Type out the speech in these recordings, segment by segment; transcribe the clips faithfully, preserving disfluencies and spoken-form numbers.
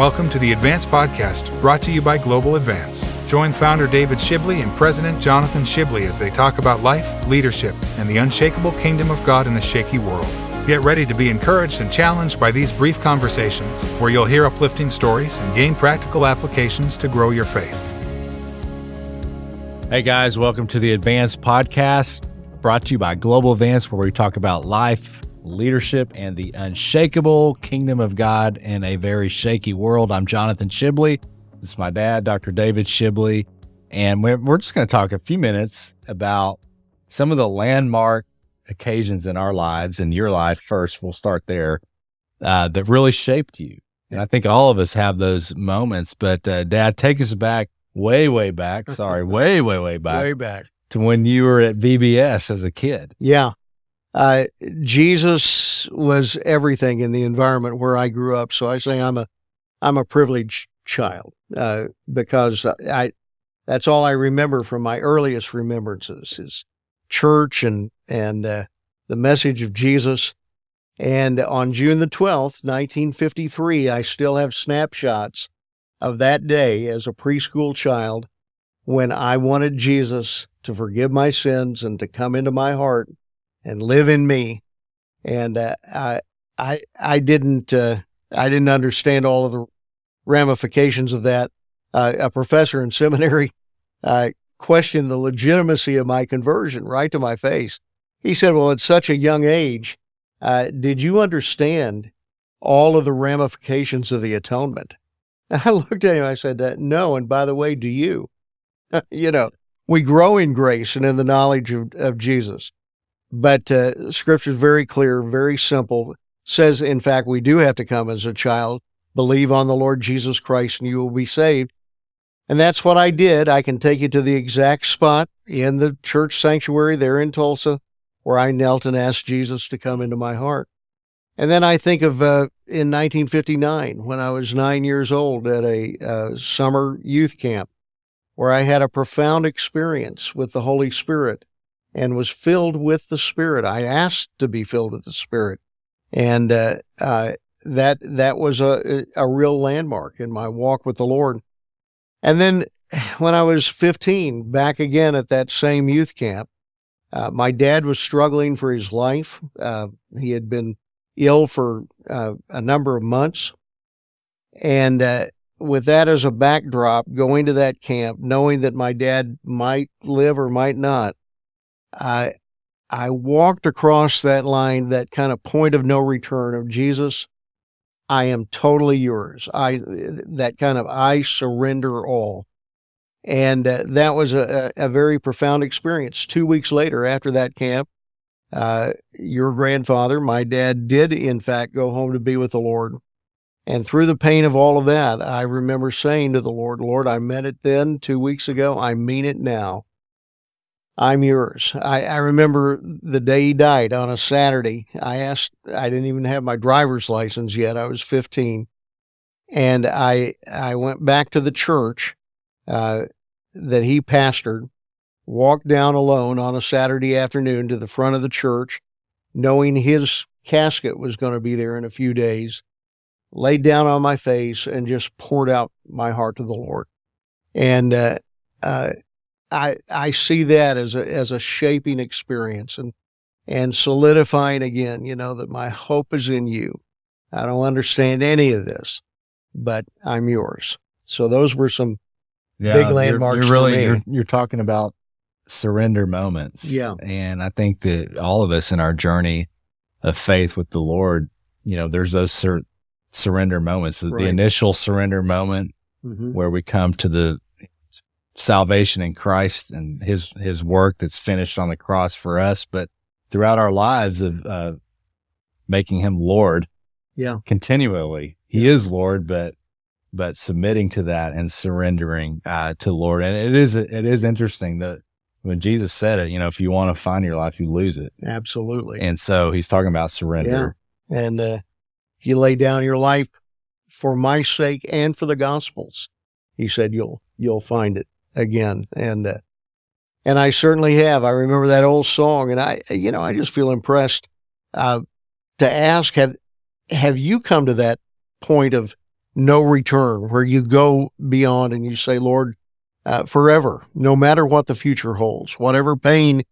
Welcome to the Advance Podcast, brought to you by Global Advance. Join founder David Shibley and President Jonathan Shibley as they talk about life, leadership, and the unshakable kingdom of God in a shaky world. Get ready to be encouraged and challenged by these brief conversations, where you'll hear uplifting stories and gain practical applications to grow your faith. Hey guys, welcome to the Advance Podcast, brought to you by Global Advance, where we talk about life, leadership, and the unshakable kingdom of God in a very shaky world. I'm Jonathan Shibley. This is my dad, Doctor David Shibley. And we're, we're just going to talk a few minutes about some of the landmark occasions in our lives and your life first. We'll start there, uh, that really shaped you. And I think all of us have those moments, but uh, Dad, take us back. Way, way back. Sorry, way, way, way back. Way back. To when you were at V B S as a kid. Yeah. Uh, Jesus was everything in the environment where I grew up. So I say I'm a, I'm a privileged child uh, because I, that's all I remember from my earliest remembrances is church and, and uh, the message of Jesus. And on June the twelfth, nineteen fifty-three, I still have snapshots of that day as a preschool child when I wanted Jesus to forgive my sins and to come into my heart and live in me. And uh, I, I, I didn't, uh, I didn't understand all of the ramifications of that. Uh, a professor in seminary uh, questioned the legitimacy of my conversion right to my face. He said, well, at such a young age, uh, did you understand all of the ramifications of the atonement? I looked at him, I said, no, and by the way, do you? You know, we grow in grace and in the knowledge of, of Jesus. But uh, Scripture is very clear, very simple. It says, in fact, we do have to come as a child, believe on the Lord Jesus Christ, and you will be saved. And that's what I did. I can take you to the exact spot in the church sanctuary there in Tulsa where I knelt and asked Jesus to come into my heart. And then I think of uh, in nineteen fifty-nine, when I was nine years old at a uh, summer youth camp, where I had a profound experience with the Holy Spirit and was filled with the Spirit. I asked to be filled with the Spirit. And uh, uh, that that was a, a real landmark in my walk with the Lord. And then when I was fifteen, back again at that same youth camp, uh, my dad was struggling for his life. Uh, he had been ill for uh, a number of months. And uh, with that as a backdrop, going to that camp, knowing that my dad might live or might not, I, I walked across that line, that kind of point of no return of Jesus, I am totally yours. I that kind of I surrender all. And uh, that was a, a very profound experience. Two weeks later after that camp, Uh, your grandfather, my dad, did in fact go home to be with the Lord. And through the pain of all of that, I remember saying to the Lord, Lord, I meant it then two weeks ago. I mean it now. I'm yours. I, I remember the day he died on a Saturday. I asked, I didn't even have my driver's license yet. I was fifteen. And I, I went back to the church, uh, that he pastored. Walked down alone on a Saturday afternoon to the front of the church, knowing his casket was going to be there in a few days, laid down on my face and just poured out my heart to the Lord. And uh, uh, I I see that as a as a shaping experience and and solidifying again, you know, that my hope is in you. I don't understand any of this, but I'm yours. So those were some yeah, big landmarks. You're, you're really, for me. You're, you're talking about surrender moments. Yeah. And I think that all of us in our journey of faith with the Lord, you know, there's those sur- surrender moments, right. The initial surrender moment mm-hmm. where we come to the salvation in Christ and his, his work that's finished on the cross for us. But throughout our lives of, uh, making him Lord. Yeah. Continually. He yeah. is Lord, but, but submitting to that and surrendering, uh, to the Lord. And it is, it is interesting that, when Jesus said it, you know, if you want to find your life, you lose it. Absolutely. And so he's talking about surrender. Yeah. And uh, if you lay down your life for my sake and for the gospel's, he said, you'll you'll find it again. And uh, and I certainly have. I remember that old song, and I, you know, I just feel impressed uh, to ask, have have you come to that point of no return, where you go beyond and you say, Lord, uh, forever, no matter what the future holds, whatever pain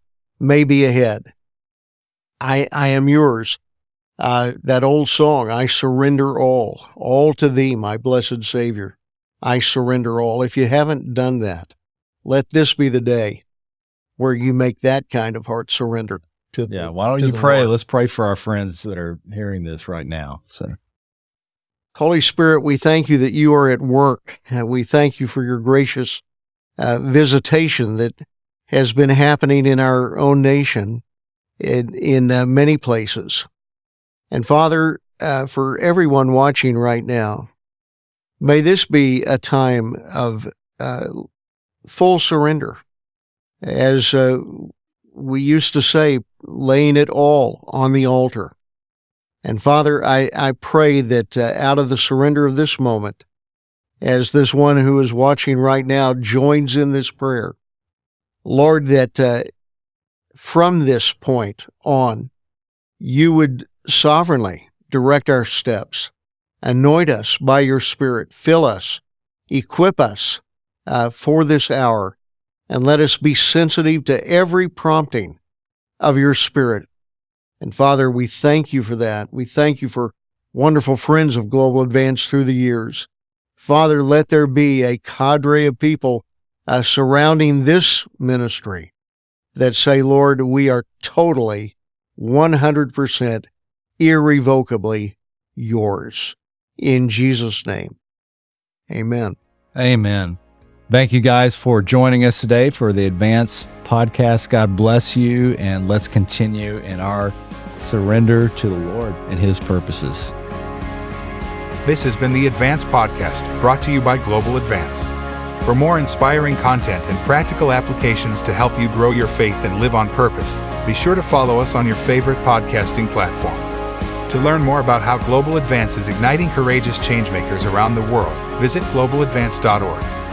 may be ahead, I, I am yours. Uh, that old song, I surrender all, all to thee, my blessed Savior. I surrender all. If you haven't done that, let this be the day where you make that kind of heart surrender to the Lord. Yeah, why don't you pray? Let's pray for our friends that are hearing this right now. So, Holy Spirit, we thank you that you are at work. We thank you for your gracious uh, visitation that has been happening in our own nation, in, in uh, many places. And Father, uh, for everyone watching right now, may this be a time of uh, full surrender. As uh, we used to say, laying it all on the altar. And Father, I, I pray that uh, out of the surrender of this moment, as this one who is watching right now joins in this prayer, Lord, that uh, from this point on, you would sovereignly direct our steps, anoint us by your Spirit, fill us, equip us uh, for this hour, and let us be sensitive to every prompting of your Spirit. And Father, we thank you for that. We thank you for wonderful friends of Global Advance through the years. Father, let there be a cadre of people uh, surrounding this ministry that say, Lord, we are totally, one hundred percent, irrevocably yours. In Jesus' name, amen. Amen. Thank you guys for joining us today for the Advance Podcast. God bless you, and let's continue in our surrender to the Lord and His purposes. This has been the Advance Podcast, brought to you by Global Advance. For more inspiring content and practical applications to help you grow your faith and live on purpose, be sure to follow us on your favorite podcasting platform. To learn more about how Global Advance is igniting courageous changemakers around the world, visit global advance dot org.